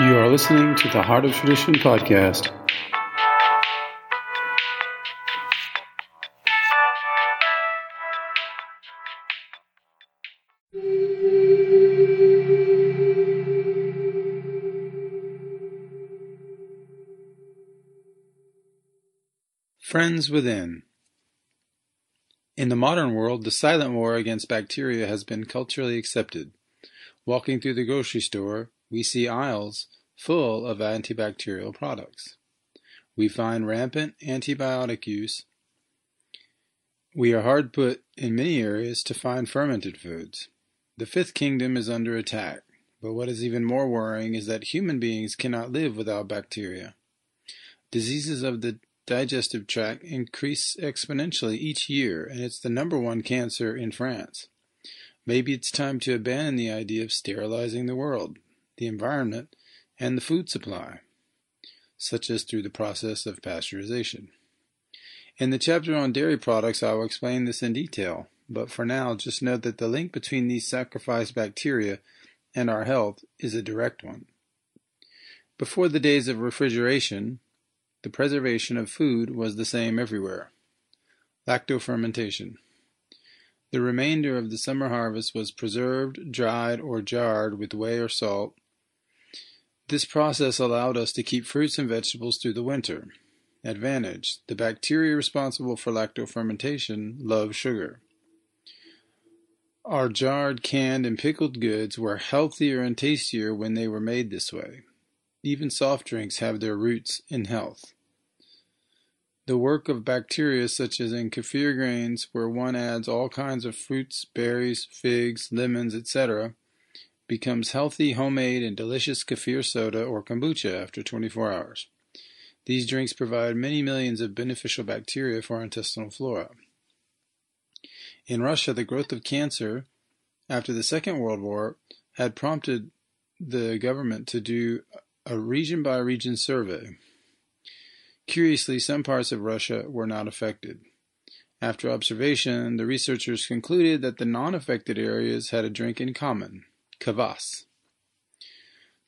You are listening to the Heart of Tradition Podcast. Friends within. In the modern world, the silent war against bacteria has been culturally accepted. Walking through the grocery store, we see aisles full of antibacterial products. We find rampant antibiotic use. We are hard put in many areas to find fermented foods. The fifth kingdom is under attack, but what is even more worrying is that human beings cannot live without bacteria. Diseases of the digestive tract increase exponentially each year, and it's the number one cancer in France. Maybe it's time to abandon the idea of sterilizing the world, the environment, and the food supply, such as through the process of pasteurization. In the chapter on dairy products, I will explain this in detail, but for now, just note that the link between these sacrificed bacteria and our health is a direct one. Before the days of refrigeration, the preservation of food was the same everywhere: lactofermentation. The remainder of the summer harvest was preserved, dried, or jarred with whey or salt. This process allowed us to keep fruits and vegetables through the winter. Advantage: the bacteria responsible for lactofermentation love sugar. Our jarred, canned, and pickled goods were healthier and tastier when they were made this way. Even soft drinks have their roots in health. The work of bacteria, such as in kefir grains, where one adds all kinds of fruits, berries, figs, lemons, etc., becomes healthy, homemade, and delicious kefir soda or kombucha after 24 hours. These drinks provide many millions of beneficial bacteria for our intestinal flora. In Russia, the growth of cancer after the Second World War had prompted the government to do a region-by-region survey. Curiously, some parts of Russia were not affected. After observation, the researchers concluded that the non-affected areas had a drink in common: kvass.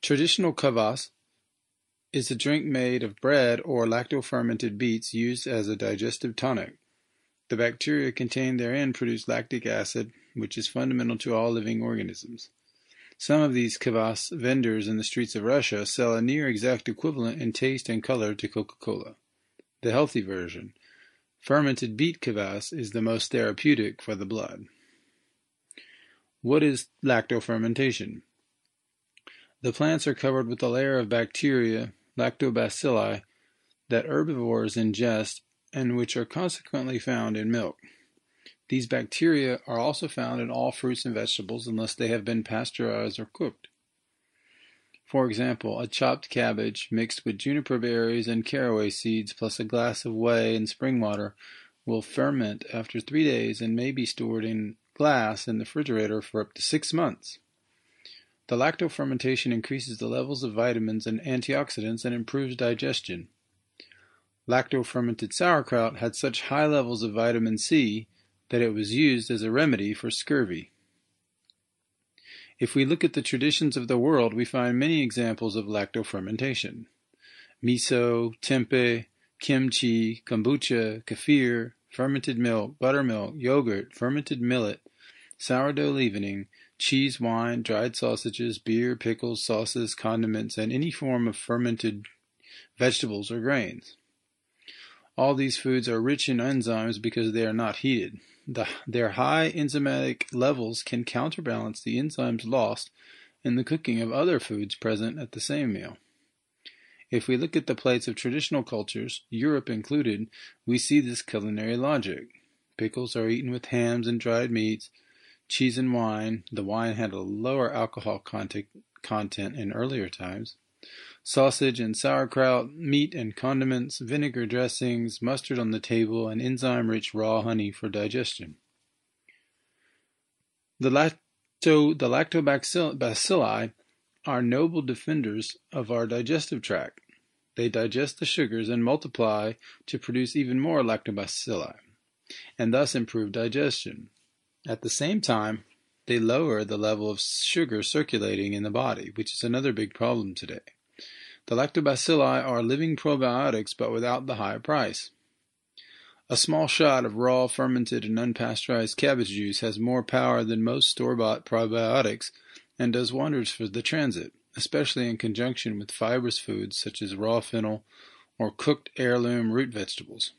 Traditional kvass is a drink made of bread or lacto-fermented beets used as a digestive tonic. The bacteria contained therein produce lactic acid, which is fundamental to all living organisms. Some of these kvass vendors in the streets of Russia sell a near-exact equivalent in taste and color to Coca-Cola, the healthy version. Fermented beet kvass is the most therapeutic for the blood. What is lactofermentation? The plants are covered with a layer of bacteria, lactobacilli, that herbivores ingest and which are consequently found in milk. These bacteria are also found in all fruits and vegetables unless they have been pasteurized or cooked. For example, a chopped cabbage mixed with juniper berries and caraway seeds plus a glass of whey and spring water will ferment after 3 days and may be stored in glass in the refrigerator for up to 6 months. The lactofermentation increases the levels of vitamins and antioxidants and improves digestion. Lactofermented sauerkraut had such high levels of vitamin C that it was used as a remedy for scurvy. If we look at the traditions of the world, we find many examples of lactofermentation: miso, tempeh, kimchi, kombucha, kefir, fermented milk, buttermilk, yogurt, fermented millet, sourdough leavening, cheese, wine, dried sausages, beer, pickles, sauces, condiments, and any form of fermented vegetables or grains. All these foods are rich in enzymes because they are not heated. Their high enzymatic levels can counterbalance the enzymes lost in the cooking of other foods present at the same meal. If we look at the plates of traditional cultures, Europe included, we see this culinary logic. Pickles are eaten with hams and dried meats, cheese and wine — the wine had a lower alcohol content in earlier times — sausage and sauerkraut, meat and condiments, vinegar dressings, mustard on the table, and enzyme-rich raw honey for digestion. The lactobacilli are noble defenders of our digestive tract. They digest the sugars and multiply to produce even more lactobacilli, and thus improve digestion. At the same time, they lower the level of sugar circulating in the body, which is another big problem today. The lactobacilli are living probiotics, but without the high price. A small shot of raw, fermented, and unpasteurized cabbage juice has more power than most store-bought probiotics and does wonders for the transit, especially in conjunction with fibrous foods such as raw fennel or cooked heirloom root vegetables.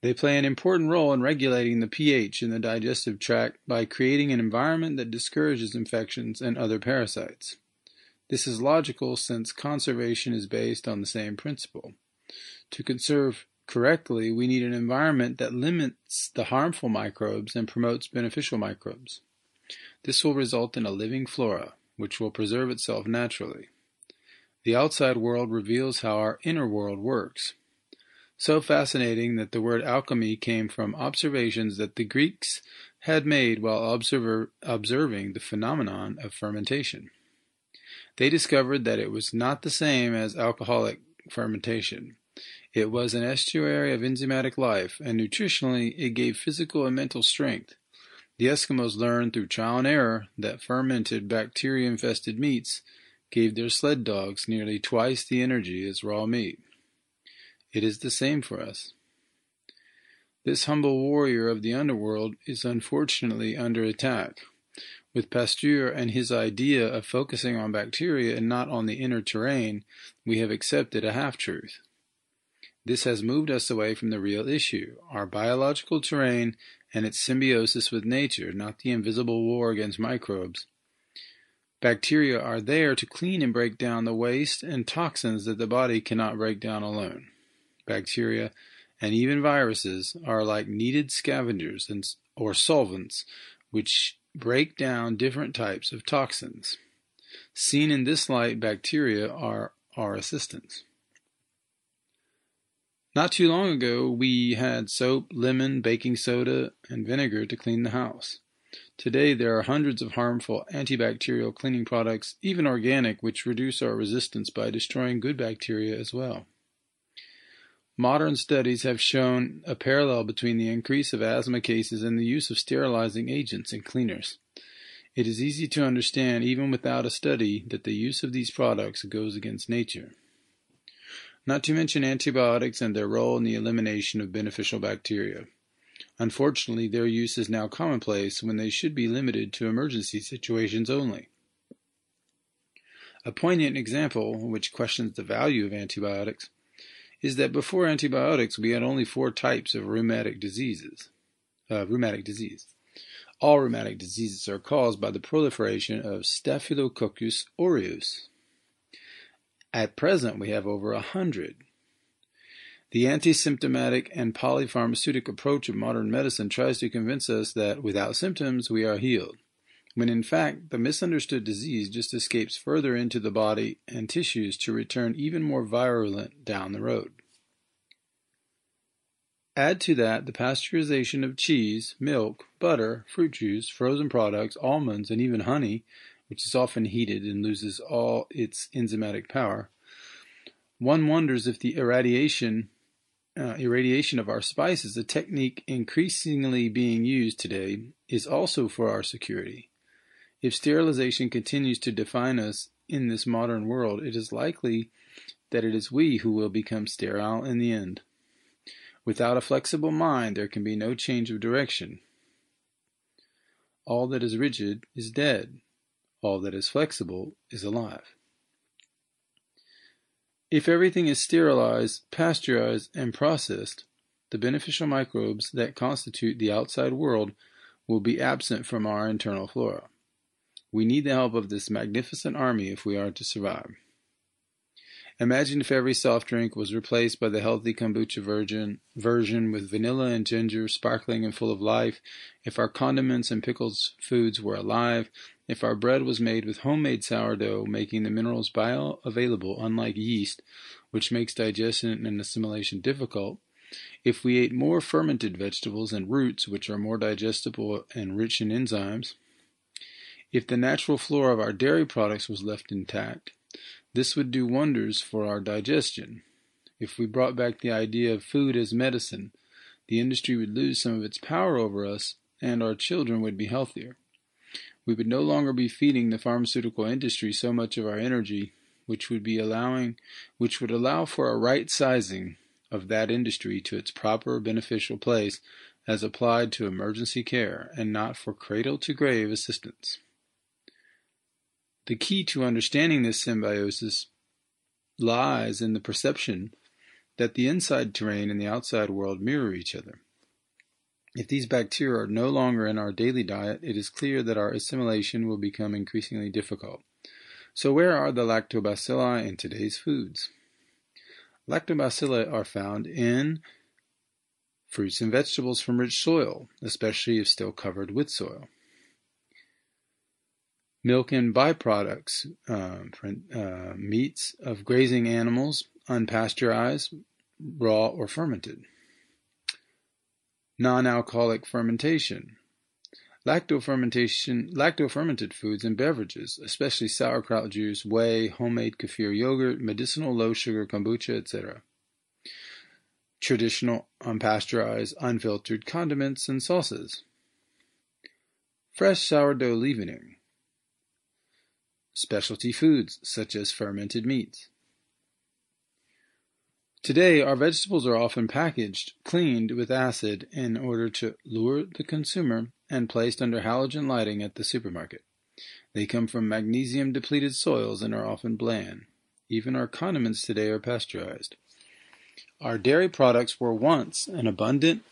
They play an important role in regulating the pH in the digestive tract by creating an environment that discourages infections and other parasites. This is logical since conservation is based on the same principle. To conserve correctly, we need an environment that limits the harmful microbes and promotes beneficial microbes. This will result in a living flora, which will preserve itself naturally. The outside world reveals how our inner world works. So fascinating that the word alchemy came from observations that the Greeks had made while observing the phenomenon of fermentation. They discovered that it was not the same as alcoholic fermentation. It was an estuary of enzymatic life, and nutritionally it gave physical and mental strength. The Eskimos learned through trial and error that fermented bacteria-infested meats gave their sled dogs nearly twice the energy as raw meat. It is the same for us. This humble warrior of the underworld is unfortunately under attack, with Pasteur and his idea of focusing on bacteria and not on the inner terrain. We have accepted a half-truth. This has moved us away from the real issue, our biological terrain and its symbiosis with nature, not the invisible war against microbes. Bacteria are there to clean and break down the waste and toxins that the body cannot break down alone. Bacteria, and even viruses, are like needed scavengers or solvents, which break down different types of toxins. Seen in this light, bacteria are our assistants. Not too long ago, we had soap, lemon, baking soda, and vinegar to clean the house. Today, there are hundreds of harmful antibacterial cleaning products, even organic, which reduce our resistance by destroying good bacteria as well. Modern studies have shown a parallel between the increase of asthma cases and the use of sterilizing agents and cleaners. It is easy to understand, even without a study, that the use of these products goes against nature. Not to mention antibiotics and their role in the elimination of beneficial bacteria. Unfortunately, their use is now commonplace when they should be limited to emergency situations only. A poignant example, which questions the value of antibiotics, is that before antibiotics, we had only 4 types of rheumatic disease. All rheumatic diseases are caused by the proliferation of Staphylococcus aureus. At present, we have over 100. The anti-symptomatic and polypharmaceutic approach of modern medicine tries to convince us that without symptoms, we are healed, when in fact the misunderstood disease just escapes further into the body and tissues to return even more virulent down the road. Add to that the pasteurization of cheese, milk, butter, fruit juice, frozen products, almonds, and even honey, which is often heated and loses all its enzymatic power. One wonders if the irradiation of our spices, a technique increasingly being used today, is also for our security. If sterilization continues to define us in this modern world, it is likely that it is we who will become sterile in the end. Without a flexible mind, there can be no change of direction. All that is rigid is dead. All that is flexible is alive. If everything is sterilized, pasteurized, and processed, the beneficial microbes that constitute the outside world will be absent from our internal flora. We need the help of this magnificent army if we are to survive. Imagine if every soft drink was replaced by the healthy kombucha version with vanilla and ginger, sparkling and full of life. If our condiments and pickles foods were alive. If our bread was made with homemade sourdough, making the minerals bioavailable, unlike yeast, which makes digestion and assimilation difficult. If we ate more fermented vegetables and roots, which are more digestible and rich in enzymes. If the natural flora of our dairy products was left intact. This would do wonders for our digestion. If we brought back the idea of food as medicine, the industry would lose some of its power over us, and our children would be healthier. We would no longer be feeding the pharmaceutical industry so much of our energy, which would allow for a right sizing of that industry to its proper beneficial place as applied to emergency care, and not for cradle-to-grave assistance. The key to understanding this symbiosis lies in the perception that the inside terrain and the outside world mirror each other. If these bacteria are no longer in our daily diet, it is clear that our assimilation will become increasingly difficult. So where are the lactobacilli in today's foods? Lactobacilli are found in fruits and vegetables from rich soil, especially if still covered with soil. Milk and byproducts, meats of grazing animals, unpasteurized, raw or fermented. Non-alcoholic fermentation. Lacto-fermented foods and beverages, especially sauerkraut juice, whey, homemade kefir yogurt, medicinal low-sugar kombucha, etc. Traditional, unpasteurized, unfiltered condiments and sauces. Fresh sourdough leavening. Specialty foods, such as fermented meats. Today, our vegetables are often packaged, cleaned with acid in order to lure the consumer, and placed under halogen lighting at the supermarket. They come from magnesium-depleted soils and are often bland. Even our condiments today are pasteurized. Our dairy products were once abundant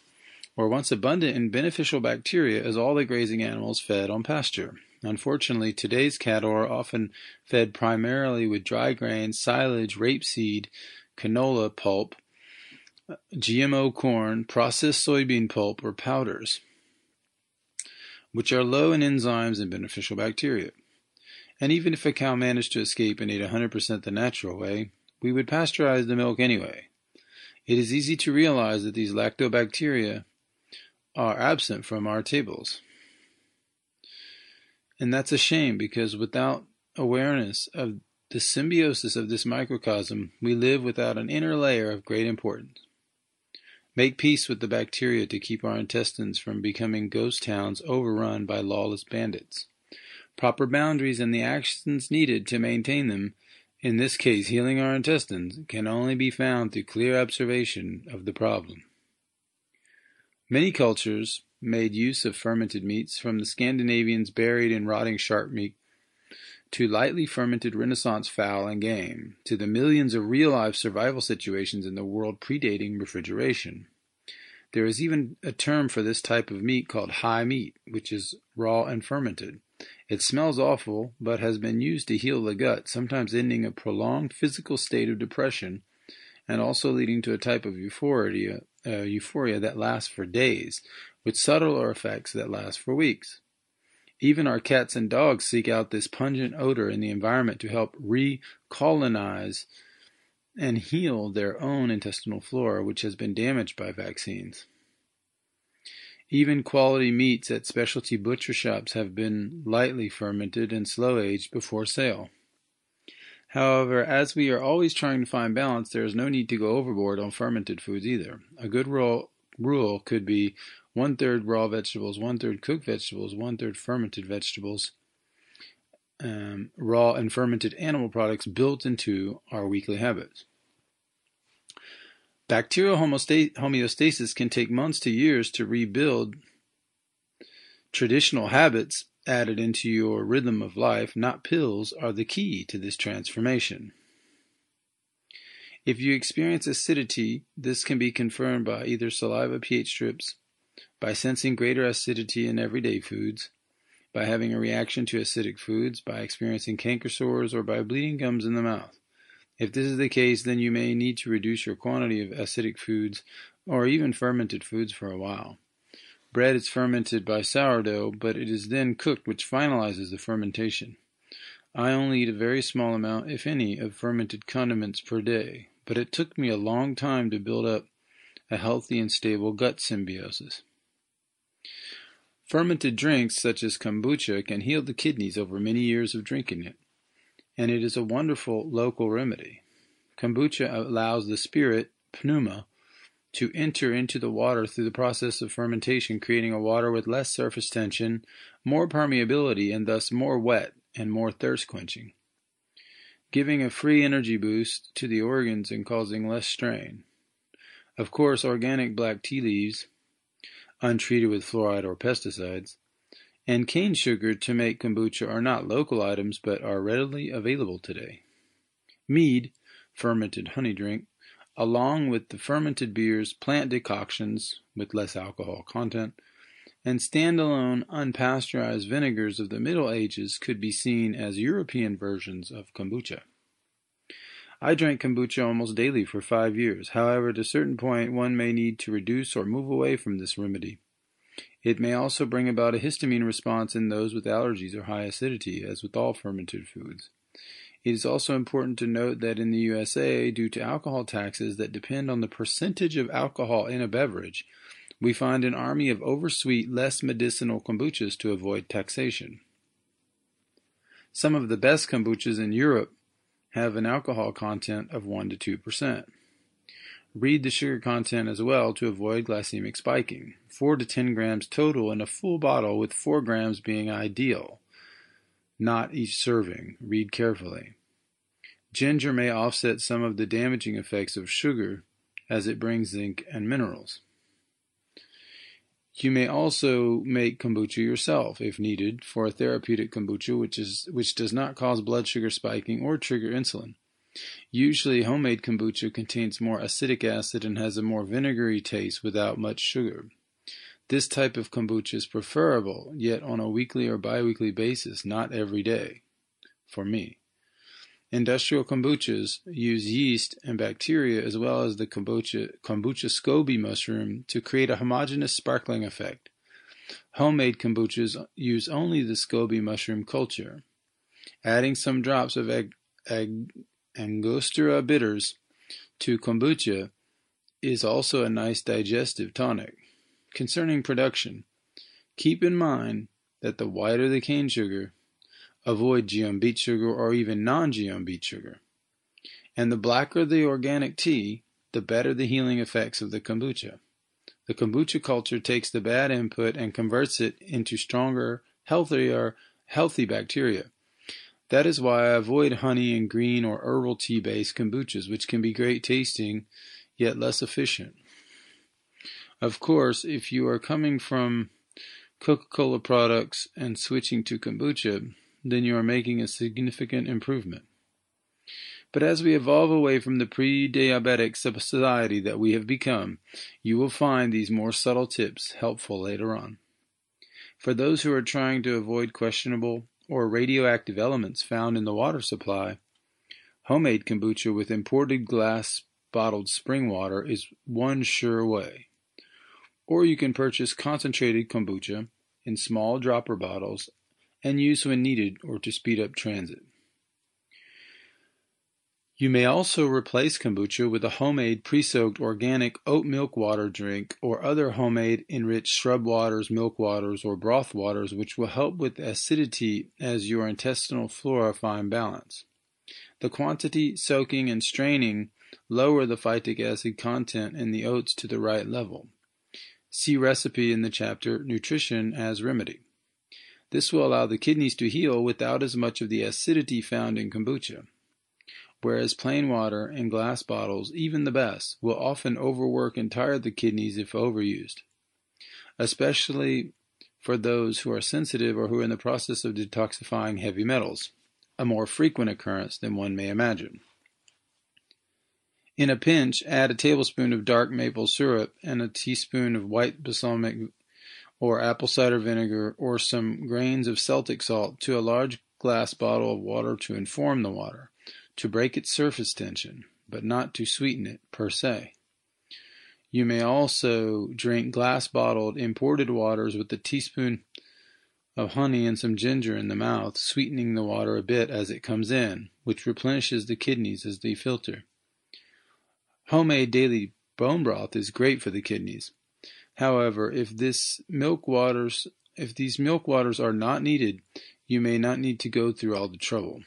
in beneficial bacteria, as all the grazing animals fed on pasture. Unfortunately, today's cattle are often fed primarily with dry grain, silage, rapeseed, canola pulp, GMO corn, processed soybean pulp, or powders, which are low in enzymes and beneficial bacteria. And even if a cow managed to escape and ate 100% the natural way, we would pasteurize the milk anyway. It is easy to realize that these lactobacteria are absent from our tables. And that's a shame, because without awareness of the symbiosis of this microcosm, we live without an inner layer of great importance. Make peace with the bacteria to keep our intestines from becoming ghost towns overrun by lawless bandits. Proper boundaries and the actions needed to maintain them, in this case healing our intestines, can only be found through clear observation of the problem. Many cultures made use of fermented meats, from the Scandinavians buried in rotting shark meat, to lightly fermented Renaissance fowl and game, to the millions of real-life survival situations in the world predating refrigeration. There is even a term for this type of meat called high meat, which is raw and fermented. It smells awful, but has been used to heal the gut, sometimes ending a prolonged physical state of depression, and also leading to a type of euphoria that lasts for days, with subtler effects that last for weeks. Even our cats and dogs seek out this pungent odor in the environment to help recolonize and heal their own intestinal flora, which has been damaged by vaccines. Even quality meats at specialty butcher shops have been lightly fermented and slow-aged before sale. However, as we are always trying to find balance, there is no need to go overboard on fermented foods either. A good rule could be 1/3 raw vegetables, 1/3 cooked vegetables, 1/3 fermented vegetables, raw and fermented animal products built into our weekly habits. Bacterial homeostasis can take months to years to rebuild. Traditional habits added into your rhythm of life, not pills, are the key to this transformation. If you experience acidity, this can be confirmed by either saliva pH strips, by sensing greater acidity in everyday foods, by having a reaction to acidic foods, by experiencing canker sores, or by bleeding gums in the mouth. If this is the case, then you may need to reduce your quantity of acidic foods or even fermented foods for a while. Bread is fermented by sourdough, but it is then cooked, which finalizes the fermentation. I only eat a very small amount, if any, of fermented condiments per day, but it took me a long time to build up a healthy and stable gut symbiosis. Fermented drinks such as kombucha can heal the kidneys over many years of drinking it, and it is a wonderful local remedy. Kombucha allows the spirit, pneuma, to enter into the water through the process of fermentation, creating a water with less surface tension, more permeability, and thus more wet and more thirst-quenching, giving a free energy boost to the organs and causing less strain. Of course, organic black tea leaves, untreated with fluoride or pesticides, and cane sugar to make kombucha are not local items but are readily available today. Mead, fermented honey drink, along with the fermented beers, plant decoctions with less alcohol content, and standalone unpasteurized vinegars of the Middle Ages could be seen as European versions of kombucha. I drank kombucha almost daily for 5 years. However, at a certain point, one may need to reduce or move away from this remedy. It may also bring about a histamine response in those with allergies or high acidity, as with all fermented foods. It is also important to note that in the USA, due to alcohol taxes that depend on the percentage of alcohol in a beverage, we find an army of oversweet, less medicinal kombuchas to avoid taxation. Some of the best kombuchas in Europe have an alcohol content of 1 to 2%. Read the sugar content as well to avoid glycemic spiking. 4 to 10 grams total in a full bottle, with 4 grams being ideal, not each serving. Read carefully. Ginger may offset some of the damaging effects of sugar, as it brings zinc and minerals. You may also make kombucha yourself, if needed, for a therapeutic kombucha which does not cause blood sugar spiking or trigger insulin. Usually, homemade kombucha contains more acetic acid and has a more vinegary taste without much sugar. This type of kombucha is preferable, yet on a weekly or biweekly basis, not every day, for me. Industrial kombuchas use yeast and bacteria as well as the kombucha SCOBY mushroom to create a homogeneous sparkling effect. Homemade kombuchas use only the SCOBY mushroom culture. Adding some drops of Angostura bitters to kombucha is also a nice digestive tonic. Concerning production, keep in mind that the whiter the cane sugar, avoid GM beet sugar or even non-GM beet sugar. And the blacker the organic tea, the better the healing effects of the kombucha. The kombucha culture takes the bad input and converts it into stronger, healthy bacteria. That is why I avoid honey and green or herbal tea-based kombuchas, which can be great tasting, yet less efficient. Of course, if you are coming from Coca-Cola products and switching to kombucha, then you are making a significant improvement. But as we evolve away from the pre-diabetic society that we have become, you will find these more subtle tips helpful later on. For those who are trying to avoid questionable or radioactive elements found in the water supply, homemade kombucha with imported glass-bottled spring water is one sure way. Or you can purchase concentrated kombucha in small dropper bottles and use when needed or to speed up transit. You may also replace kombucha with a homemade pre-soaked organic oat milk water drink or other homemade enriched shrub waters, milk waters, or broth waters, which will help with acidity as your intestinal flora find balance. The quantity, soaking, and straining lower the phytic acid content in the oats to the right level. See recipe in the chapter Nutrition as Remedy. This will allow the kidneys to heal without as much of the acidity found in kombucha, whereas plain water and glass bottles, even the best, will often overwork and tire the kidneys if overused, especially for those who are sensitive or who are in the process of detoxifying heavy metals, a more frequent occurrence than one may imagine. In a pinch, add a tablespoon of dark maple syrup and a teaspoon of white balsamic or apple cider vinegar, or some grains of Celtic salt to a large glass bottle of water to inform the water, to break its surface tension, but not to sweeten it per se. You may also drink glass-bottled imported waters with a teaspoon of honey and some ginger in the mouth, sweetening the water a bit as it comes in, which replenishes the kidneys as they filter. Homemade daily bone broth is great for the kidneys. However, if these milk waters are not needed, you may not need to go through all the trouble.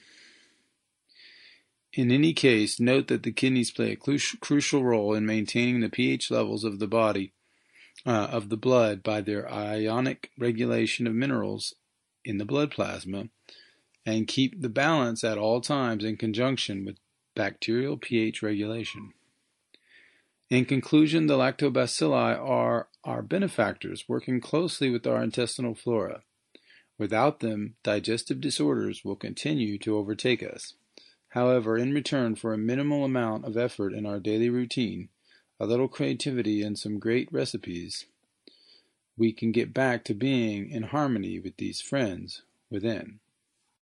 In any case, note that the kidneys play a crucial role in maintaining the pH levels of the body, of the blood by their ionic regulation of minerals in the blood plasma, and keep the balance at all times in conjunction with bacterial pH regulation. In conclusion, the lactobacilli are our benefactors, working closely with our intestinal flora. Without them, digestive disorders will continue to overtake us. However, in return for a minimal amount of effort in our daily routine, a little creativity and some great recipes, we can get back to being in harmony with these friends within.